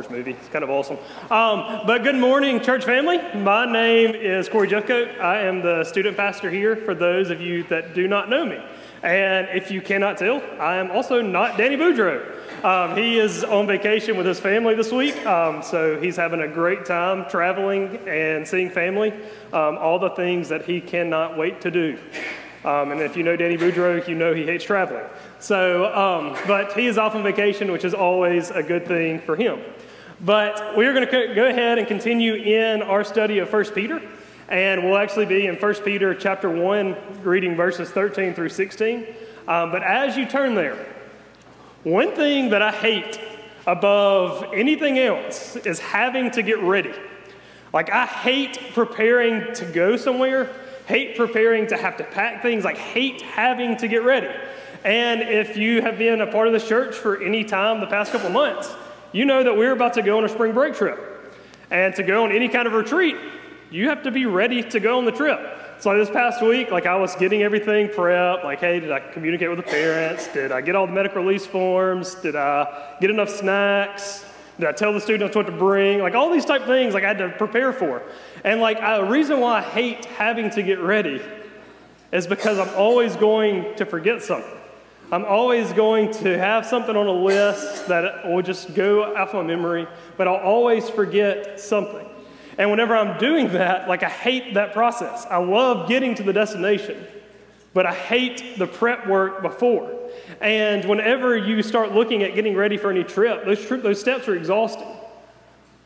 Wars movie. It's kind of awesome. But good morning, church family. My name is Corey Junko. I am the student pastor here for those of you that do not know me. And if you cannot tell, I am also not Danny Boudreaux. He is on vacation with his family this week, so he's having a great time traveling and seeing family, all the things that he cannot wait to do. And if you know Danny Boudreaux, you know he hates traveling. So, but he is off on vacation, which is always a good thing for him. But we're going to go ahead and continue in our study of First Peter, and we'll actually be in First Peter chapter 1, reading verses 13 through 16. But as you turn there, one thing that I hate above anything else is having to get ready. Like, I hate preparing to go somewhere, hate preparing to have to pack things, like hate having to get ready. And if you have been a part of this church for any time the past couple months, you know that we're about to go on a spring break trip. And to go on any kind of retreat, you have to be ready to go on the trip. So this past week, like, I was getting everything prepped, like, hey, did I communicate with the parents? Did I get all the medical release forms? Did I get enough snacks? Did I tell the students what to bring? Like, all these type of things, like, I had to prepare for. And, like, a reason why I hate having to get ready is because I'm always going to forget something. I'm always going to have something on a list that will just go off my memory, but I'll always forget something. And whenever I'm doing that, like, I hate that process. I love getting to the destination, but I hate the prep work before. And whenever you start looking at getting ready for any trip, those steps are exhausting.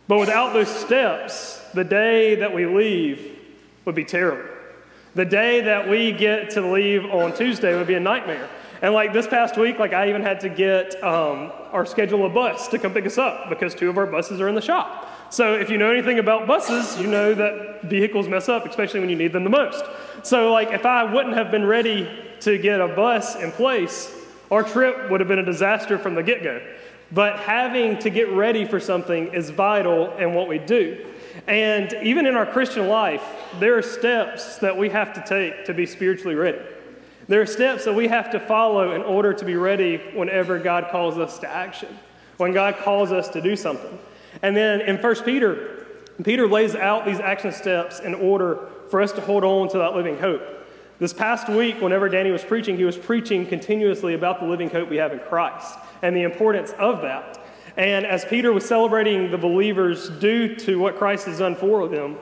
But without those steps, the day that we leave would be terrible. The day that we get to leave on Tuesday would be a nightmare. And, like, this past week, like, I even had to get or schedule a bus to come pick us up because two of our buses are in the shop. So if you know anything about buses, you know that vehicles mess up, especially when you need them the most. So, like, if I wouldn't have been ready to get a bus in place, our trip would have been a disaster from the get-go. But having to get ready for something is vital in what we do. And even in our Christian life, there are steps that we have to take to be spiritually ready. There are steps that we have to follow in order to be ready whenever God calls us to action, when God calls us to do something. And then in 1 Peter, Peter lays out these action steps in order for us to hold on to that living hope. This past week, whenever Danny was preaching, he was preaching continuously about the living hope we have in Christ and the importance of that. And as Peter was celebrating the believers due to what Christ has done for them,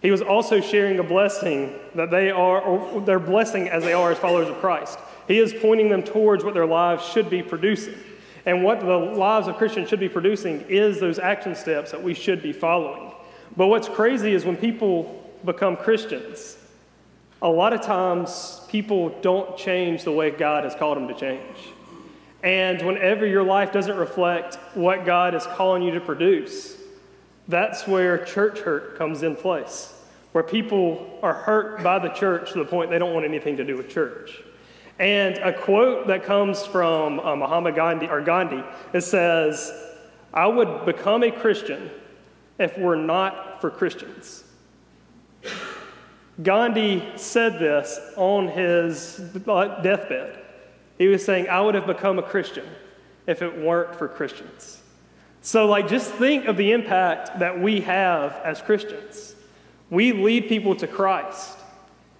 he was also sharing a blessing that they are, or their blessing as they are as followers of Christ. He is pointing them towards what their lives should be producing. And what the lives of Christians should be producing is those action steps that we should be following. But what's crazy is when people become Christians, a lot of times people don't change the way God has called them to change. And whenever your life doesn't reflect what God is calling you to produce, that's where church hurt comes in place, where people are hurt by the church to the point they don't want anything to do with church. And a quote that comes from Mahatma Gandhi, or Gandhi, it says, "I would become a Christian if we're not for Christians." Gandhi said this on his deathbed. He was saying, "I would have become a Christian if it weren't for Christians." So, like, just think of the impact that we have as Christians. We lead people to Christ.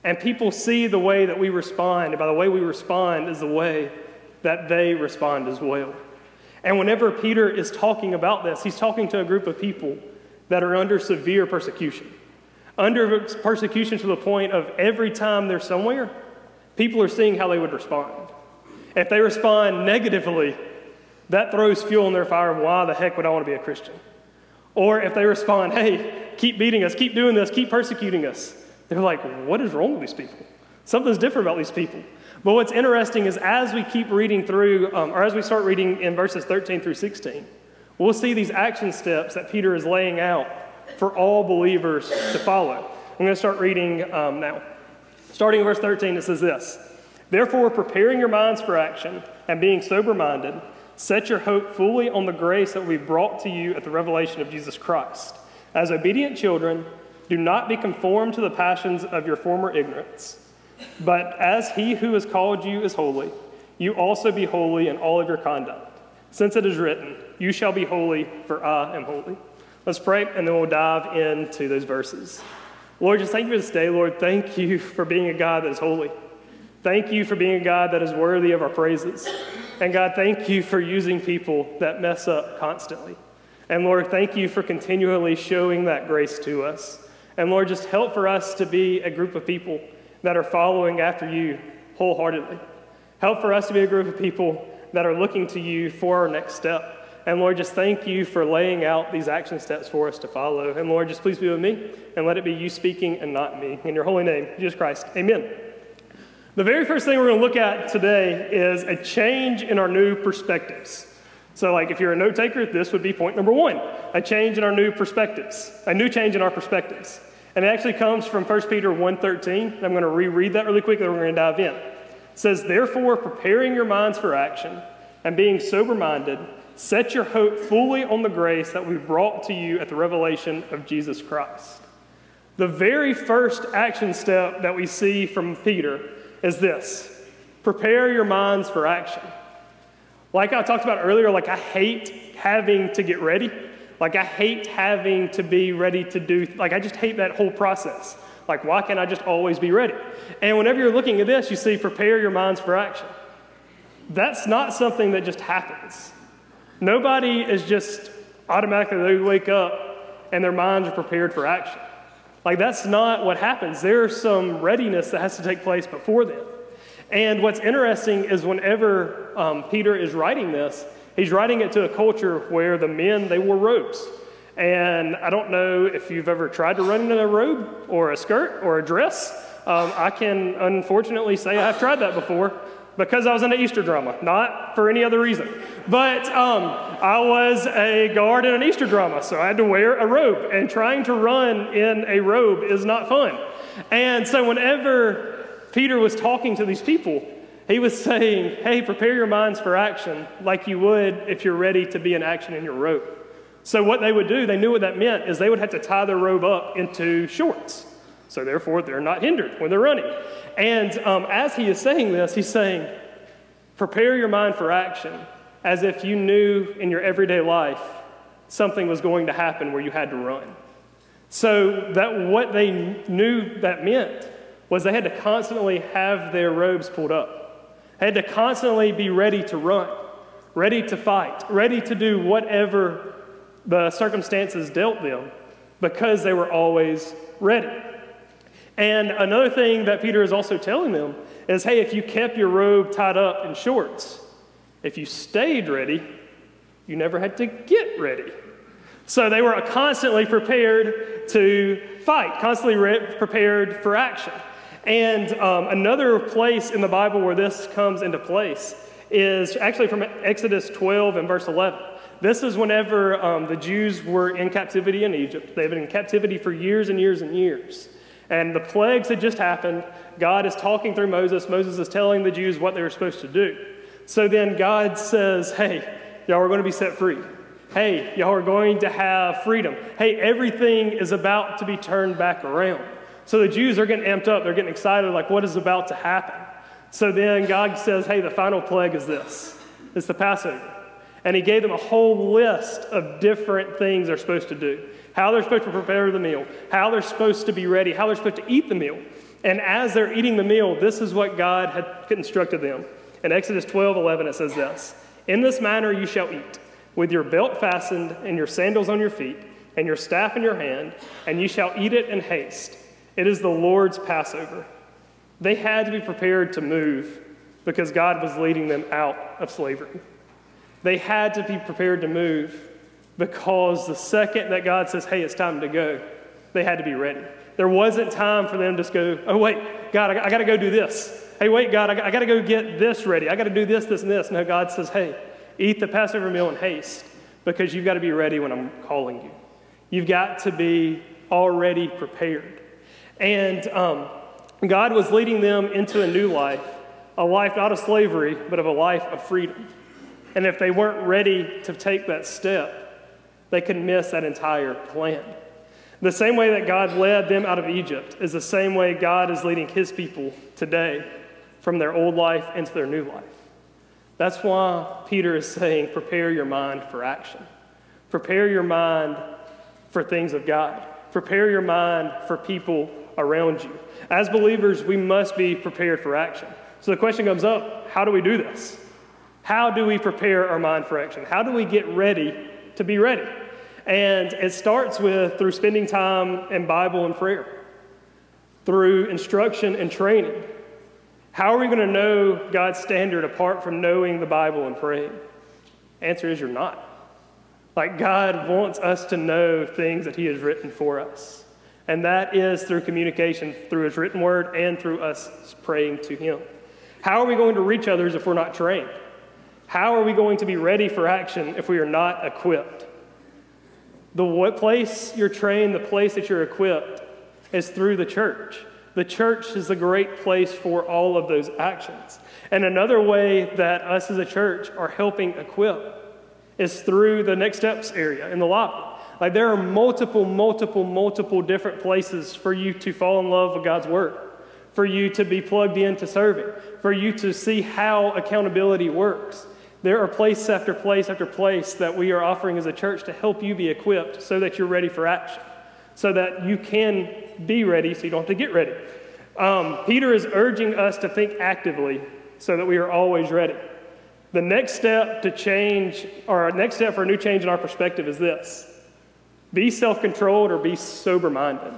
And people see the way that we respond, and by the way we respond is the way that they respond as well. And whenever Peter is talking about this, he's talking to a group of people that are under severe persecution. Under persecution to the point of every time they're somewhere, people are seeing how they would respond. If they respond negatively, that throws fuel on their fire of why the heck would I want to be a Christian? Or if they respond, hey, keep beating us, keep doing this, keep persecuting us, they're like, what is wrong with these people? Something's different about these people. But what's interesting is as we keep reading through, or as we start reading in verses 13 through 16, we'll see these action steps that Peter is laying out for all believers to follow. I'm going to start reading now. Starting in verse 13, it says this, "Therefore, preparing your minds for action and being sober-minded, set your hope fully on the grace that will be brought to you at the revelation of Jesus Christ. As obedient children, do not be conformed to the passions of your former ignorance. But as he who has called you is holy, you also be holy in all of your conduct. since it is written, you shall be holy, for I am holy. Let's pray, and then we'll dive into those verses. Lord, just thank you for this day, Lord. Thank you for being a God that is holy. Thank you for being a God that is worthy of our praises. And God, thank you for using people that mess up constantly. And Lord, thank you for continually showing that grace to us. And Lord, just help for us to be a group of people that are following after you wholeheartedly. Help for us to be a group of people that are looking to you for our next step. And Lord, just thank you for laying out these action steps for us to follow. And Lord, just please be with me, and let it be you speaking and not me. In your holy name, Jesus Christ, amen. The very first thing we're going to look at today is a change in our new perspectives. So like if you're a note taker, this would be point number one, a change in our new perspectives, a new change in our perspectives. And it actually comes from First Peter 1:13. I'm going to reread that really quickly, and we're going to dive in. It says, therefore, preparing your minds for action and being sober-minded, set your hope fully on the grace that we brought to you at the revelation of Jesus Christ. The very first action step that we see from Peter is this: prepare your minds for action. Like I talked about earlier, like I hate having to get ready. Like I hate having to be ready to do, like I just hate that whole process. Like why can't I just always be ready? And whenever you're looking at this, you see prepare your minds for action. That's not something that just happens. Nobody is just automatically, they wake up and their minds are prepared for action. Like that's not what happens. There's some readiness that has to take place before then. And what's interesting is whenever Peter is writing this, he's writing it to a culture where the men, they wore robes. And I don't know if you've ever tried to run in a robe or a skirt or a dress. I can unfortunately say I've tried that before, because I was in an Easter drama, not for any other reason. But I was a guard in an Easter drama, so I had to wear a robe. And trying to run in a robe is not fun. And so whenever Peter was talking to these people, he was saying, hey, prepare your minds for action like you would if you're ready to be in action in your robe. So what they would do, they knew what that meant, is they would have to tie their robe up into shorts. So therefore, they're not hindered when they're running. And as he is saying this, he's saying, prepare your mind for action as if you knew in your everyday life something was going to happen where you had to run. So that what they knew that meant was they had to constantly have their robes pulled up. They had to constantly be ready to run, ready to fight, ready to do whatever the circumstances dealt them, because they were always ready. And another thing that Peter is also telling them is, hey, if you kept your robe tied up in shorts, if you stayed ready, you never had to get ready. So they were constantly prepared to fight, constantly prepared for action. And another place in the Bible where this comes into place is actually from Exodus 12 and verse 11. This is whenever the Jews were in captivity in Egypt. They've been in captivity for years and years and years. And the plagues had just happened. God is talking through Moses. Moses is telling the Jews what they were supposed to do. So then God says, hey, y'all are going to be set free. Hey, y'all are going to have freedom. Hey, everything is about to be turned back around. So the Jews are getting amped up. They're getting excited, like what is about to happen? So then God says, hey, the final plague is this. It's the Passover. And he gave them a whole list of different things they're supposed to do. How they're supposed to prepare the meal, how they're supposed to be ready, how they're supposed to eat the meal. And as they're eating the meal, this is what God had instructed them. In Exodus 12:11, it says this: in this manner you shall eat, with your belt fastened and your sandals on your feet and your staff in your hand, and you shall eat it in haste. It is the Lord's Passover. They had to be prepared to move because God was leading them out of slavery. They had to be prepared to move because the second that God says, hey, it's time to go, they had to be ready. There wasn't time for them to just go, oh, wait, God, I got to go do this. Hey, wait, God, I got to go get this ready. I got to do this, this, and this. No, God says, hey, eat the Passover meal in haste because you've got to be ready when I'm calling you. You've got to be already prepared. And God was leading them into a life not of slavery, but of a life of freedom. And if they weren't ready to take that step, they could miss that entire plan. The same way that God led them out of Egypt is the same way God is leading his people today from their old life into their new life. That's why Peter is saying, prepare your mind for action. Prepare your mind for things of God. Prepare your mind for people around you. As believers, we must be prepared for action. So the question comes up, how do we do this? How do we prepare our mind for action? How do we get ready to be ready? And it starts with through spending time in Bible and prayer, through instruction and training. How are we going to know God's standard apart from knowing the Bible and praying? Answer is you're not. Like, God wants us to know things that he has written for us. And that is through communication, through his written word, and through us praying to him. How are we going to reach others if we're not trained? How are we going to be ready for action if we are not equipped? The place you're trained, the place that you're equipped, is through the church. The church is the great place for all of those actions. And another way that us as a church are helping equip is through the next steps area in the lobby. Like, there are multiple different places for you to fall in love with God's word, for you to be plugged into serving, for you to see how accountability works. There are place after place after place that we are offering as a church to help you be equipped so that you're ready for action, so that you can be ready so you don't have to get ready. Peter is urging us to think actively so that we are always ready. The next step to change, or next step for a new change in our perspective is this: be self-controlled or be sober-minded.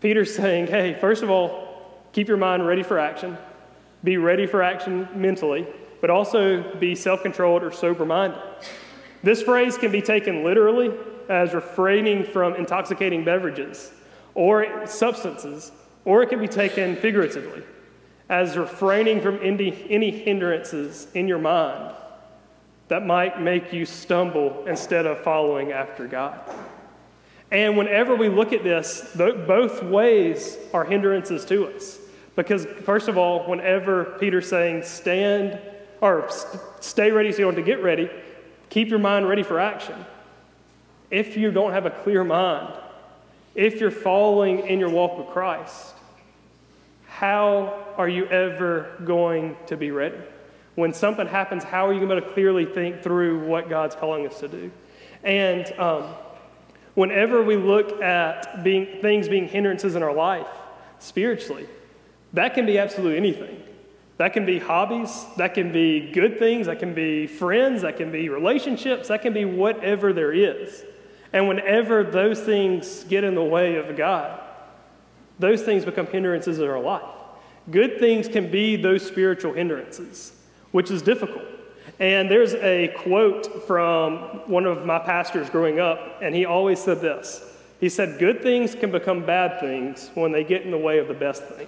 Peter's saying, hey, first of all, keep your mind ready for action. Be ready for action mentally, but also be self-controlled or sober-minded. This phrase can be taken literally as refraining from intoxicating beverages or substances, or it can be taken figuratively as refraining from any hindrances in your mind that might make you stumble instead of following after God. And whenever we look at this, both ways are hindrances to us. Because first of all, whenever Peter's saying stay ready so you don't have to get ready, keep your mind ready for action. If you don't have a clear mind, if you're falling in your walk with Christ, how are you ever going to be ready? When something happens, how are you going to clearly think through what God's calling us to do? And whenever we look at things being hindrances in our life, spiritually, that can be absolutely anything. That can be hobbies, that can be good things, that can be friends, that can be relationships, that can be whatever there is. And whenever those things get in the way of God, those things become hindrances in our life. Good things can be those spiritual hindrances, which is difficult. And there's a quote from one of my pastors growing up, and he always said this. He said, good things can become bad things when they get in the way of the best thing.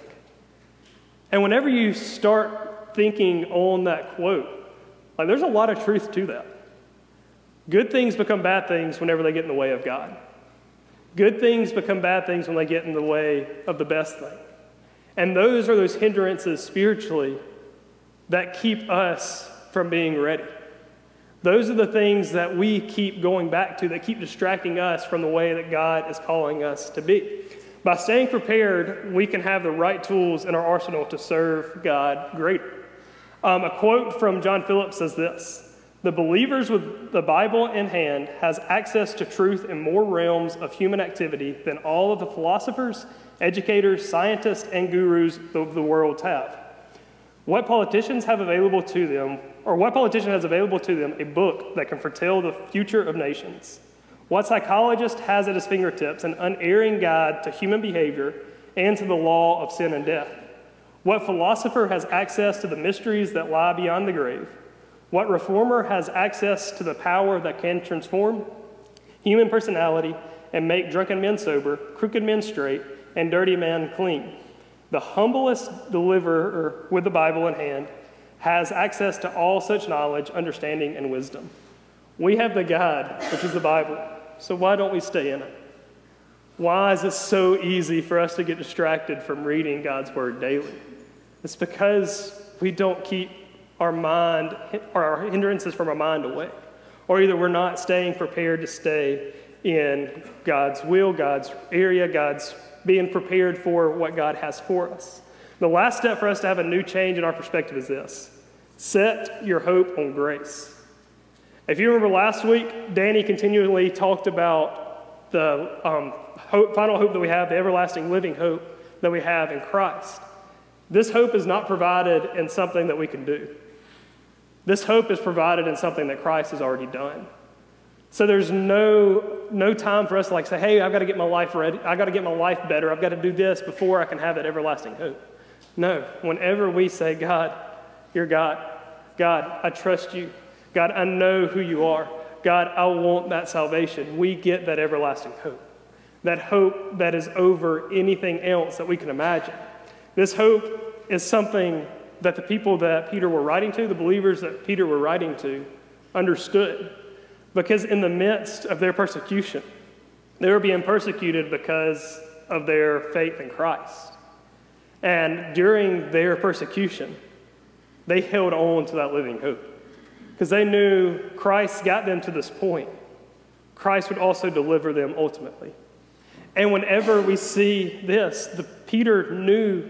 And whenever you start thinking on that quote, like, there's a lot of truth to that. Good things become bad things whenever they get in the way of God. Good things become bad things when they get in the way of the best thing. And those are those hindrances spiritually that keep us from being ready. Those are the things that we keep going back to, that keep distracting us from the way that God is calling us to be. By staying prepared, we can have the right tools in our arsenal to serve God greater. A quote from John Phillips says this: the believers with the Bible in hand has access to truth in more realms of human activity than all of the philosophers, educators, scientists, and gurus of the world have. What politician has available to them a book that can foretell the future of nations? What psychologist has at his fingertips an unerring guide to human behavior and to the law of sin and death? What philosopher has access to the mysteries that lie beyond the grave? What reformer has access to the power that can transform human personality and make drunken men sober, crooked men straight, and dirty men clean? The humblest deliverer with the Bible in hand has access to all such knowledge, understanding, and wisdom. We have the guide, which is the Bible, so why don't we stay in it? Why is it so easy for us to get distracted from reading God's word daily? It's because we don't keep our mind, or our hindrances from our mind away, or either we're not staying prepared to stay in God's will, God's area, God's being prepared for what God has for us. The last step for us to have a new change in our perspective is this: Set your hope on grace. If you remember last week, Danny continually talked about the final hope that we have, the everlasting living hope that we have in Christ. This hope is not provided in something that we can do. This hope is provided in something that Christ has already done. So there's no time for us to like say, hey, I've got to get my life ready. I've got to get my life better. I've got to do this before I can have that everlasting hope. No, whenever we say, God, you're God. God, I trust you. God, I know who you are. God, I want that salvation. We get that everlasting hope. That hope that is over anything else that we can imagine. This hope is something that the people that Peter were writing to, the believers that Peter were writing to, understood. Because in the midst of their persecution, they were being persecuted because of their faith in Christ. And during their persecution, they held on to that living hope. Because they knew Christ got them to this point. Christ would also deliver them ultimately. And whenever we see this, Peter knew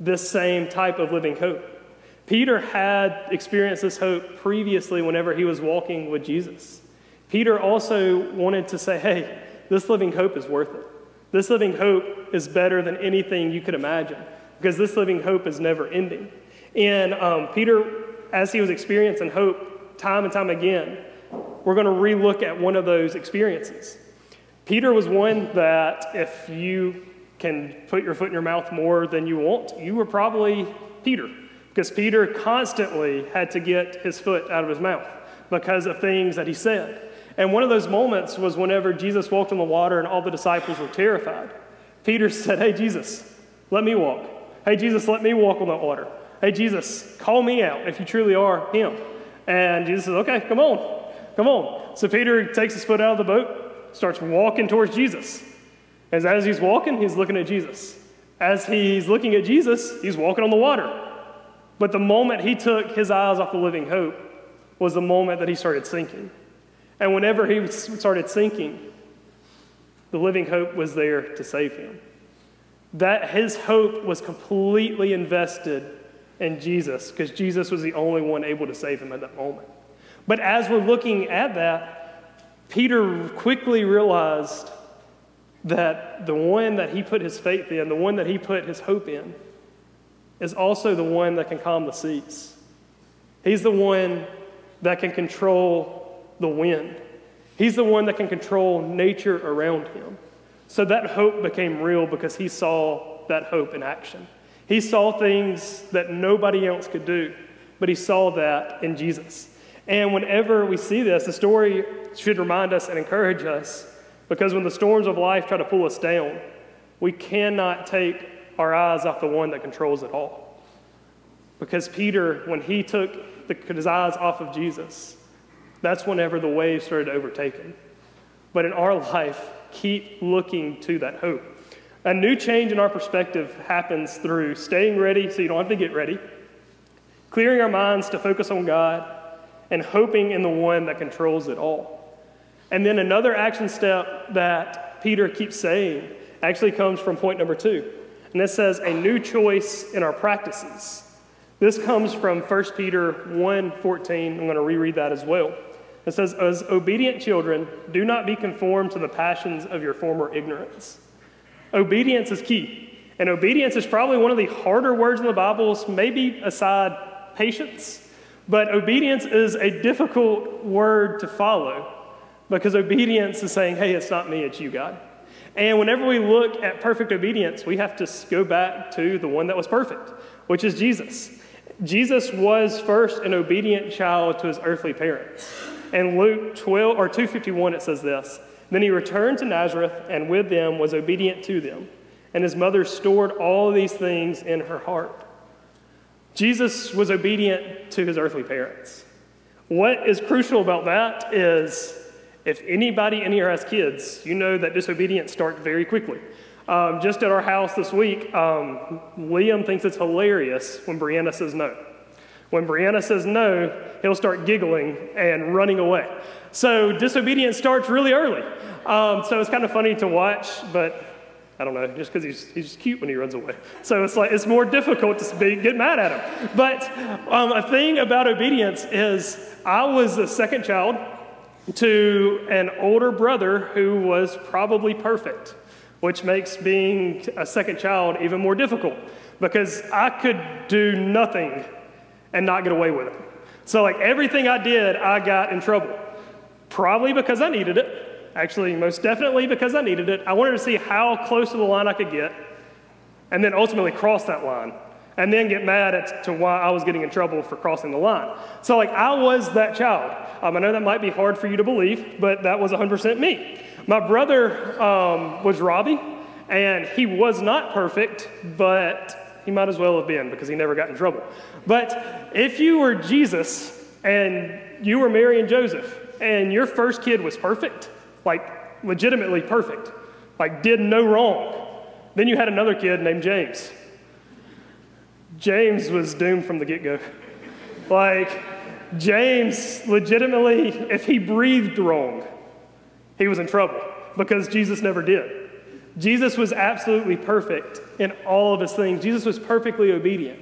this same type of living hope. Peter had experienced this hope previously whenever he was walking with Jesus. Peter also wanted to say, hey, this living hope is worth it. This living hope is better than anything you could imagine because this living hope is never ending. And Peter, as he was experiencing hope time and time again, we're going to relook at one of those experiences. Peter was one that if you can put your foot in your mouth more than you want, you were probably Peter. Because Peter constantly had to get his foot out of his mouth because of things that he said. And one of those moments was whenever Jesus walked on the water and all the disciples were terrified. Peter said, hey, Jesus, let me walk. Hey, Jesus, let me walk on the water. Hey, Jesus, call me out if you truly are him. And Jesus says, okay, come on, come on. So Peter takes his foot out of the boat, starts walking towards Jesus. As he's walking, he's looking at Jesus. As he's looking at Jesus, he's walking on the water. But the moment he took his eyes off the living hope was the moment that he started sinking. And whenever he started sinking, the living hope was there to save him. That his hope was completely invested in Jesus because Jesus was the only one able to save him at that moment. But as we're looking at that, Peter quickly realized that the one that he put his faith in, the one that he put his hope in, is also the one that can calm the seas. He's the one that can control the wind. He's the one that can control nature around him. So that hope became real because he saw that hope in action. He saw things that nobody else could do, but he saw that in Jesus. And whenever we see this, the story should remind us and encourage us because when the storms of life try to pull us down, we cannot take our eyes off the one that controls it all. Because Peter, when he took his eyes off of Jesus, that's whenever the waves started to overtake him. But in our life, keep looking to that hope. A new change in our perspective happens through staying ready so you don't have to get ready, clearing our minds to focus on God, and hoping in the one that controls it all. And then another action step that Peter keeps saying actually comes from point number 2. And this says, a new choice in our practices. This comes from First Peter 1:14. I'm going to reread that as well. It says, as obedient children, do not be conformed to the passions of your former ignorance. Obedience is key. And obedience is probably one of the harder words in the Bible, maybe aside patience. But obedience is a difficult word to follow because obedience is saying, hey, it's not me, it's you, God. And whenever we look at perfect obedience, we have to go back to the one that was perfect, which is Jesus. Jesus was first an obedient child to his earthly parents. In Luke 12 or 2:51, it says this, then he returned to Nazareth and with them was obedient to them. And his mother stored all these things in her heart. Jesus was obedient to his earthly parents. What is crucial about that is, if anybody in here has kids, you know that disobedience starts very quickly. Just at our house this week, Liam thinks it's hilarious when Brianna says no. When Brianna says no, he'll start giggling and running away. So disobedience starts really early. So it's kind of funny to watch, but I don't know, just because he's cute when he runs away. So it's like, it's more difficult to get mad at him. But a thing about obedience is I was the second child to an older brother who was probably perfect, which makes being a second child even more difficult because I could do nothing and not get away with it. So like everything I did, I got in trouble, probably because I needed it. Actually, most definitely because I needed it. I wanted to see how close to the line I could get and then ultimately cross that line and then get mad at why I was getting in trouble for crossing the line. So like I was that child. I know that might be hard for you to believe, but that was 100% me. My brother was Robbie, and he was not perfect, but he might as well have been because he never got in trouble. But if you were Jesus and you were Mary and Joseph and your first kid was perfect, like legitimately perfect, like did no wrong. Then you had another kid named James. James was doomed from the get-go. Like James legitimately, if he breathed wrong, he was in trouble because Jesus never did. Jesus was absolutely perfect in all of his things. Jesus was perfectly obedient.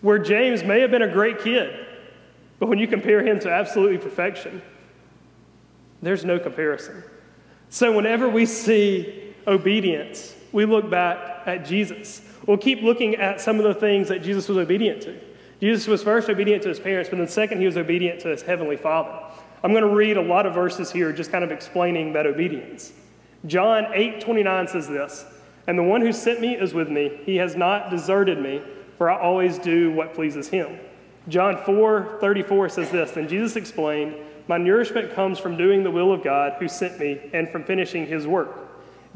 Where James may have been a great kid, but when you compare him to absolutely perfection, there's no comparison. So whenever we see obedience, we look back at Jesus. We'll keep looking at some of the things that Jesus was obedient to. Jesus was first obedient to his parents, but then second, he was obedient to his heavenly Father. I'm going to read a lot of verses here just kind of explaining that obedience. John 8:29 says this, "And the one who sent me is with me. He has not deserted me, for I always do what pleases him." John 4:34 says this, "Then Jesus explained, my nourishment comes from doing the will of God who sent me and from finishing his work."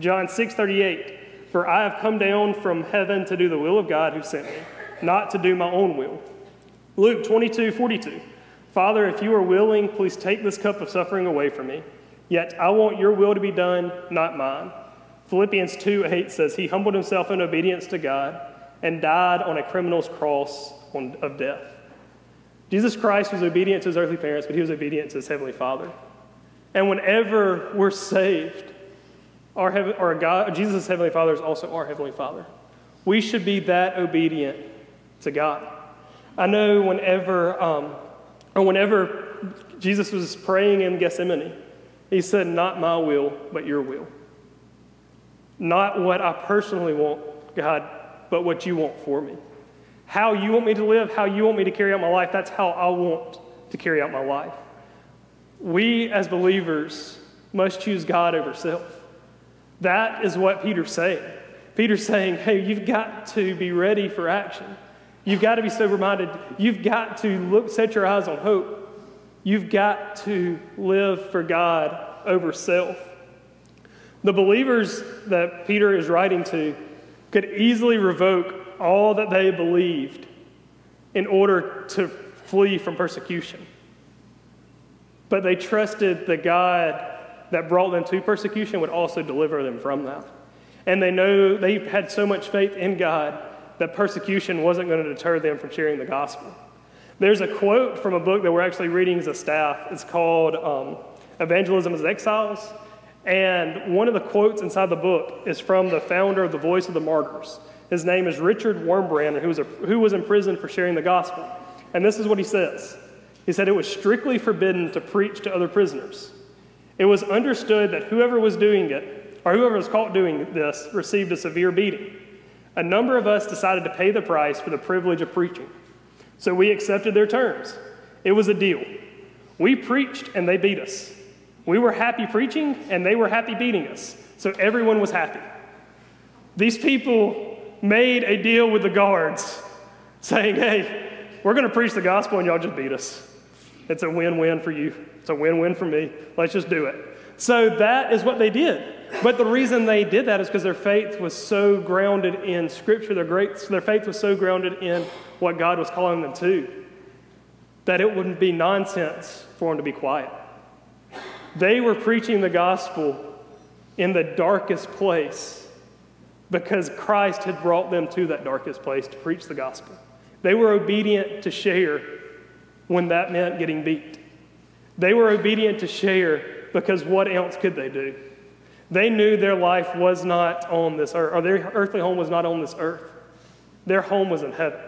John 6:38, "For I have come down from heaven to do the will of God who sent me, not to do my own will." Luke 22:42, "Father, if you are willing, please take this cup of suffering away from me. Yet I want your will to be done, not mine." Philippians 2:8 says, "He humbled himself in obedience to God and died on a criminal's cross of death." Jesus Christ was obedient to his earthly parents, but he was obedient to his heavenly Father. And whenever we're saved, Jesus' heavenly Father is also our heavenly Father. We should be that obedient to God. I know whenever Jesus was praying in Gethsemane, he said, "Not my will, but your will." Not what I personally want, God, but what you want for me. How you want me to live, how you want me to carry out my life, that's how I want to carry out my life. We as believers must choose God over self. That is what Peter's saying. Peter's saying, hey, you've got to be ready for action. You've got to be sober-minded. You've got to set your eyes on hope. You've got to live for God over self. The believers that Peter is writing to could easily revoke all that they believed in order to flee from persecution. But they trusted the God that brought them to persecution would also deliver them from that. And they know they had so much faith in God that persecution wasn't going to deter them from sharing the gospel. There's a quote from a book that we're actually reading as a staff. It's called Evangelism as Exiles. And one of the quotes inside the book is from the founder of the Voice of the Martyrs. His name is Richard Warmbrand, who was in prison for sharing the gospel. And this is what he says. He said, "It was strictly forbidden to preach to other prisoners. It was understood that whoever was caught doing this received a severe beating. A number of us decided to pay the price for the privilege of preaching. So we accepted their terms. It was a deal. We preached and they beat us. We were happy preaching and they were happy beating us. So everyone was happy." These people made a deal with the guards saying, hey, we're going to preach the gospel and y'all just beat us. It's a win-win for you. It's a win-win for me. Let's just do it. So that is what they did. But the reason they did that is because their faith was so grounded in Scripture. Their faith was so grounded in what God was calling them to that it wouldn't be nonsense for them to be quiet. They were preaching the gospel in the darkest place because Christ had brought them to that darkest place to preach the gospel. They were obedient to share when that meant getting beat. They were obedient to share because what else could they do? They knew their life was not on this earth, or their earthly home was not on this earth. Their home was in heaven.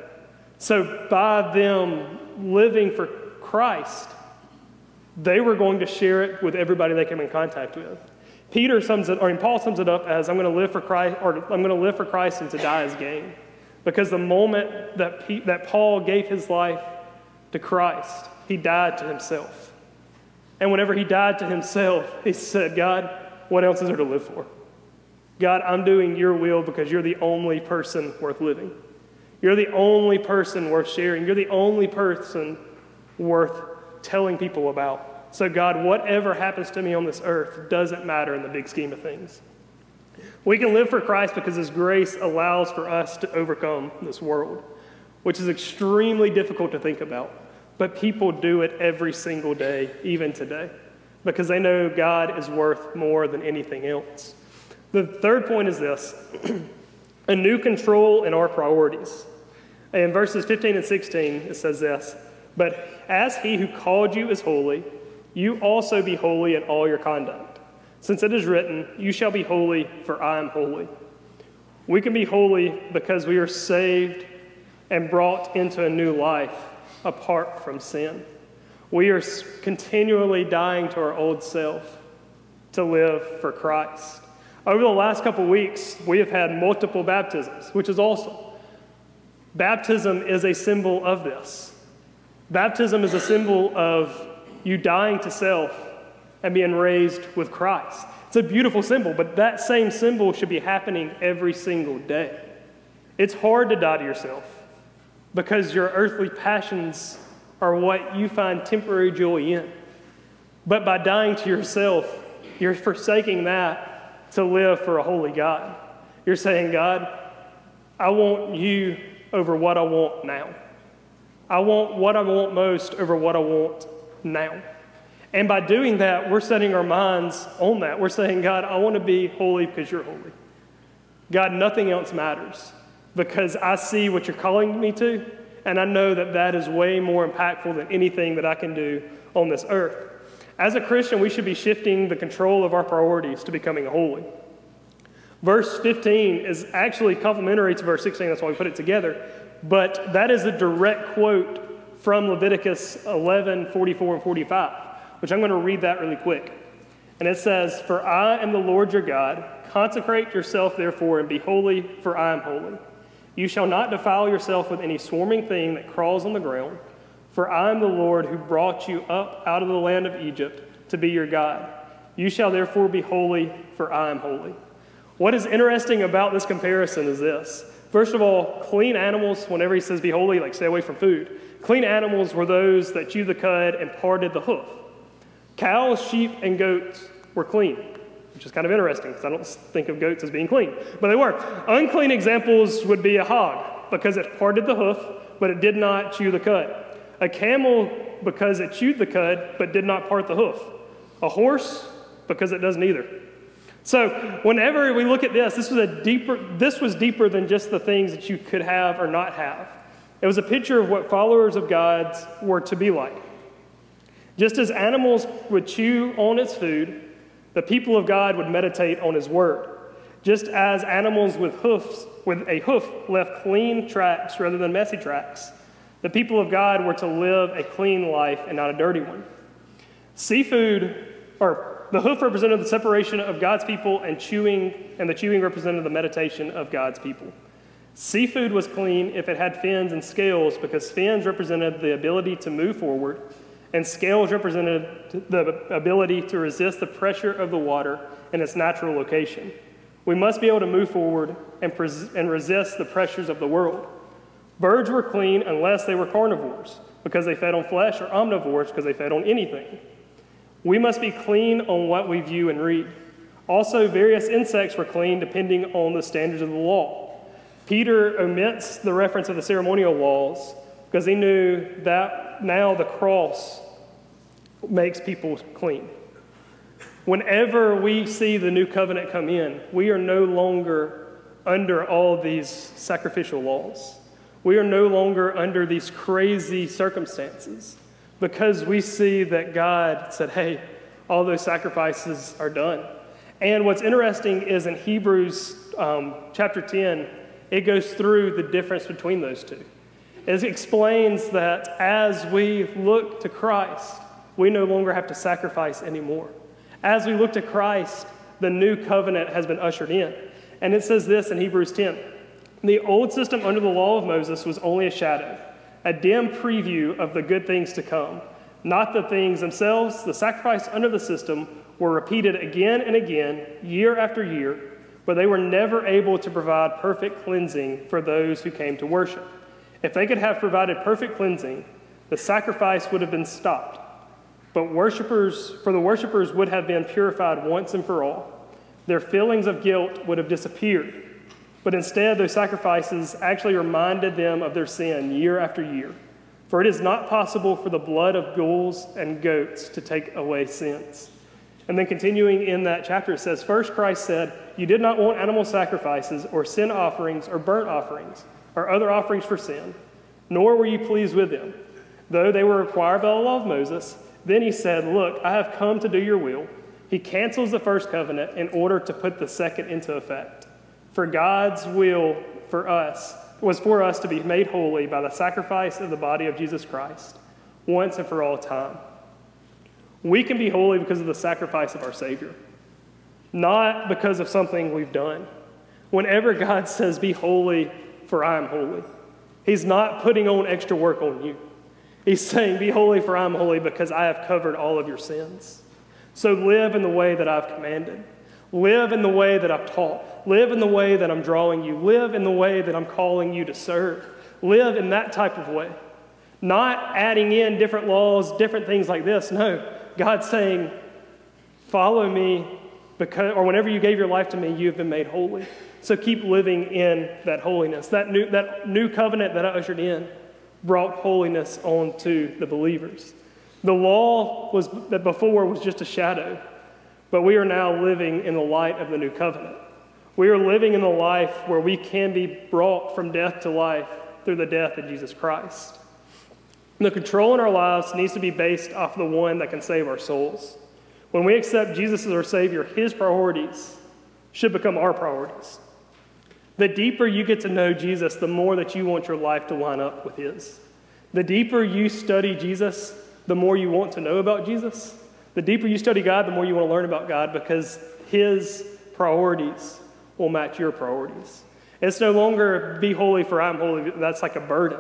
So by them living for Christ, they were going to share it with everybody they came in contact with. Paul sums it up as, I'm going to live for Christ, or I'm going to live for Christ and to die is gain. Because the moment that Paul gave his life to Christ, he died to himself. And whenever he died to himself, he said, God, what else is there to live for? God, I'm doing your will because you're the only person worth living. You're the only person worth sharing. You're the only person worth telling people about. So God, whatever happens to me on this earth doesn't matter in the big scheme of things. We can live for Christ because his grace allows for us to overcome this world, which is extremely difficult to think about. But people do it every single day, even today, because they know God is worth more than anything else. The third point is this, a new control in our priorities. In verses 15 and 16, it says this, but as he who called you is holy, you also be holy in all your conduct. Since it is written, you shall be holy, for I am holy. We can be holy because we are saved and brought into a new life apart from sin. We are continually dying to our old self to live for Christ. Over the last couple weeks, we have had multiple baptisms, which is awesome. Baptism is a symbol of this. Baptism is a symbol of you dying to self and being raised with Christ. It's a beautiful symbol, but that same symbol should be happening every single day. It's hard to die to yourself because your earthly passions are what you find temporary joy in. But by dying to yourself, you're forsaking that to live for a holy God. You're saying, God, I want you over what I want now. I want what I want most over what I want now. And by doing that, we're setting our minds on that. We're saying, God, I want to be holy because you're holy. God, nothing else matters because I see what you're calling me to, and I know that that is way more impactful than anything that I can do on this earth. As a Christian, we should be shifting the control of our priorities to becoming holy. Verse 15 is actually complementary to verse 16. That's why we put it together. But that is a direct quote from Leviticus 11, 44 and 45, which I'm going to read that really quick. And it says, for I am the Lord your God. Consecrate yourself, therefore, and be holy, for I am holy. You shall not defile yourself with any swarming thing that crawls on the ground, for I am the Lord who brought you up out of the land of Egypt to be your God. You shall therefore be holy, for I am holy. What is interesting about this comparison is this. First of all, clean animals, whenever he says be holy, like stay away from food, clean animals were those that chewed the cud and parted the hoof. Cows, sheep, and goats were clean, which is kind of interesting because I don't think of goats as being clean, but they were. Unclean examples would be a hog because it parted the hoof, but it did not chew the cud. A camel because it chewed the cud, but did not part the hoof. A horse because it doesn't either. So whenever we look at this, this was deeper than just the things that you could have or not have. It was a picture of what followers of God were to be like. Just as animals would chew on its food, the people of God would meditate on his word. Just as animals with a hoof left clean tracks rather than messy tracks, the people of God were to live a clean life and not a dirty one. The hoof represented the separation of God's people and the chewing represented the meditation of God's people. Seafood was clean if it had fins and scales because fins represented the ability to move forward, and scales represented the ability to resist the pressure of the water in its natural location. We must be able to move forward and resist the pressures of the world. Birds were clean unless they were carnivores, because they fed on flesh, or omnivores, because they fed on anything. We must be clean on what we view and read. Also, various insects were clean depending on the standards of the law. Peter omits the reference of the ceremonial laws because he knew that now the cross makes people clean. Whenever we see the new covenant come in, we are no longer under all these sacrificial laws. We are no longer under these crazy circumstances because we see that God said, hey, all those sacrifices are done. And what's interesting is in Hebrews chapter 10, it goes through the difference between those two. It explains that as we look to Christ, we no longer have to sacrifice anymore. As we look to Christ, the new covenant has been ushered in. And it says this in Hebrews 10, "The old system under the law of Moses was only a shadow, a dim preview of the good things to come, not the things themselves. The sacrifices under the system were repeated again and again, year after year, but they were never able to provide perfect cleansing for those who came to worship. If they could have provided perfect cleansing, the sacrifice would have been stopped. But the worshipers would have been purified once and for all. Their feelings of guilt would have disappeared. But instead, those sacrifices actually reminded them of their sin year after year. For it is not possible for the blood of bulls and goats to take away sins." And then continuing in that chapter, it says, "First Christ said, you did not want animal sacrifices or sin offerings or burnt offerings or other offerings for sin, nor were you pleased with them, though they were required by the law of Moses. Then he said, look, I have come to do your will. He cancels the first covenant in order to put the second into effect. For God's will for us was for us to be made holy by the sacrifice of the body of Jesus Christ, once and for all time." We can be holy because of the sacrifice of our Savior, not because of something we've done. Whenever God says, "Be holy, for I am holy," he's not putting on extra work on you. He's saying, "Be holy, for I am holy, because I have covered all of your sins. So live in the way that I've commanded. Live in the way that I've taught. Live in the way that I'm drawing you. Live in the way that I'm calling you to serve. Live in that type of way." Not adding in different laws, different things like this. No, God's saying, "Follow me, because, or whenever you gave your life to me, you've been made holy. So keep living in that holiness." That new covenant that I ushered in brought holiness onto the believers. The law was that before was just a shadow, but we are now living in the light of the new covenant. We are living in the life where we can be brought from death to life through the death of Jesus Christ. And the control in our lives needs to be based off the one that can save our souls. When we accept Jesus as our Savior, his priorities should become our priorities. The deeper you get to know Jesus, the more that you want your life to line up with his. The deeper you study Jesus, the more you want to know about Jesus. The deeper you study God, the more you want to learn about God, because his priorities will match your priorities. It's no longer "Be holy, for I'm holy." That's like a burden.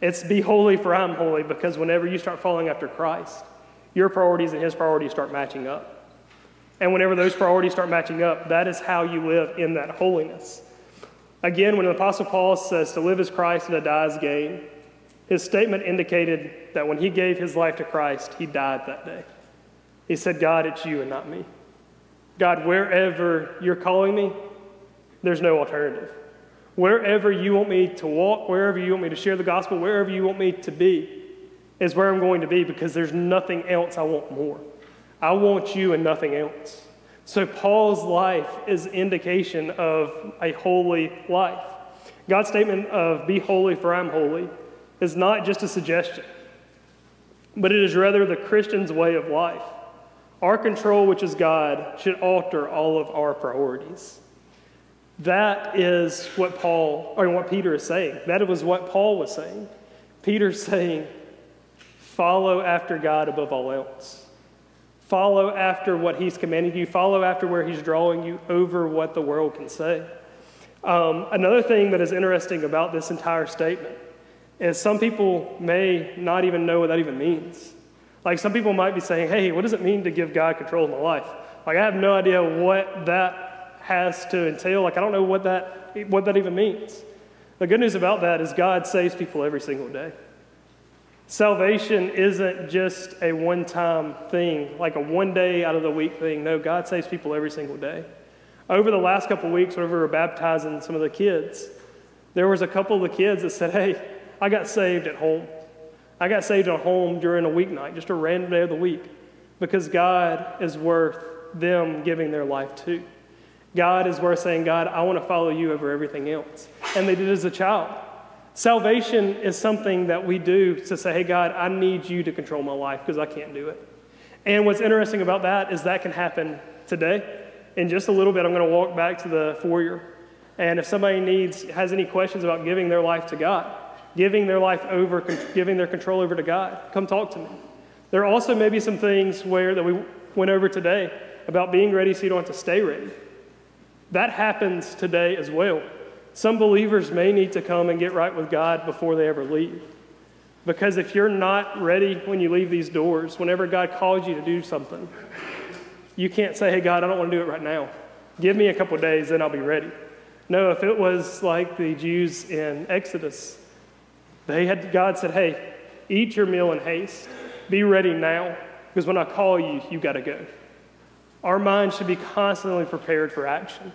It's "Be holy, for I'm holy," because whenever you start following after Christ, your priorities and his priorities start matching up. And whenever those priorities start matching up, that is how you live in that holiness. Again, when the Apostle Paul says to live is Christ and to die is gain, his statement indicated that when he gave his life to Christ, he died that day. He said, "God, it's you and not me. God, wherever you're calling me, there's no alternative. Wherever you want me to walk, wherever you want me to share the gospel, wherever you want me to be is where I'm going to be, because there's nothing else I want more. I want you and nothing else." So Paul's life is indication of a holy life. God's statement of "Be holy, for I'm holy" is not just a suggestion, but it is rather the Christian's way of life. Our control, which is God, should alter all of our priorities. That is what what Peter is saying. That was what Paul was saying. Peter's saying, follow after God above all else. Follow after what he's commanding you. Follow after where he's drawing you over what the world can say. Another thing that is interesting about this entire statement is some people may not even know what that even means. Like, some people might be saying, "Hey, what does it mean to give God control in my life? Like, I have no idea what that has to entail. Like, I don't know what that even means." The good news about that is God saves people every single day. Salvation isn't just a one-time thing, like a one-day-out-of-the-week thing. No, God saves people every single day. Over the last couple weeks, whenever we were baptizing some of the kids, there was a couple of the kids that said, "Hey, I got saved at home. I got saved at home during a weeknight, just a random day of the week," because God is worth them giving their life to. God is worth saying, "God, I want to follow you over everything else." And they did as a child. Salvation is something that we do to say, "Hey, God, I need you to control my life because I can't do it." And what's interesting about that is that can happen today. in just a little bit, I'm going to walk back to the foyer. And if somebody has any questions about giving their life to God, giving their life over, giving their control over to God, come talk to me. There also may be some things that we went over today about being ready so you don't have to stay ready. That happens today as well. Some believers may need to come and get right with God before they ever leave. Because if you're not ready when you leave these doors, whenever God calls you to do something, you can't say, hey, God, I don't want to do it right now. Give me a couple days, then I'll be ready. No, if it was like the Jews in Exodus, God said, hey, eat your meal in haste. Be ready now, because when I call you, you got to go. Our mind should be constantly prepared for action.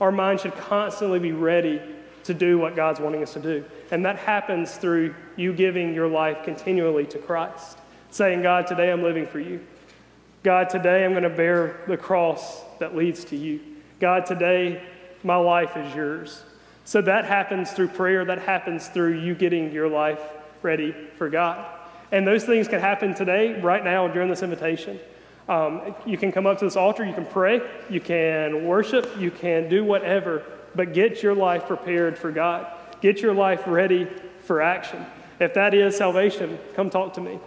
Our mind should constantly be ready to do what God's wanting us to do. And that happens through you giving your life continually to Christ, saying, God, today I'm living for you. God, today I'm going to bear the cross that leads to you. God, today my life is yours. So that happens through prayer. That happens through you getting your life ready for God. And those things can happen today, right now, during this invitation. You can come up to this altar. You can pray. You can worship. You can do whatever. But get your life prepared for God. Get your life ready for action. If that is salvation, come talk to me.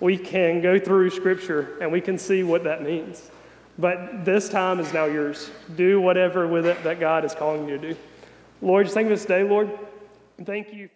We can go through Scripture, and we can see what that means. But this time is now yours. Do whatever with it that God is calling you to do. Lord, just thank you for this day, Lord. Thank you.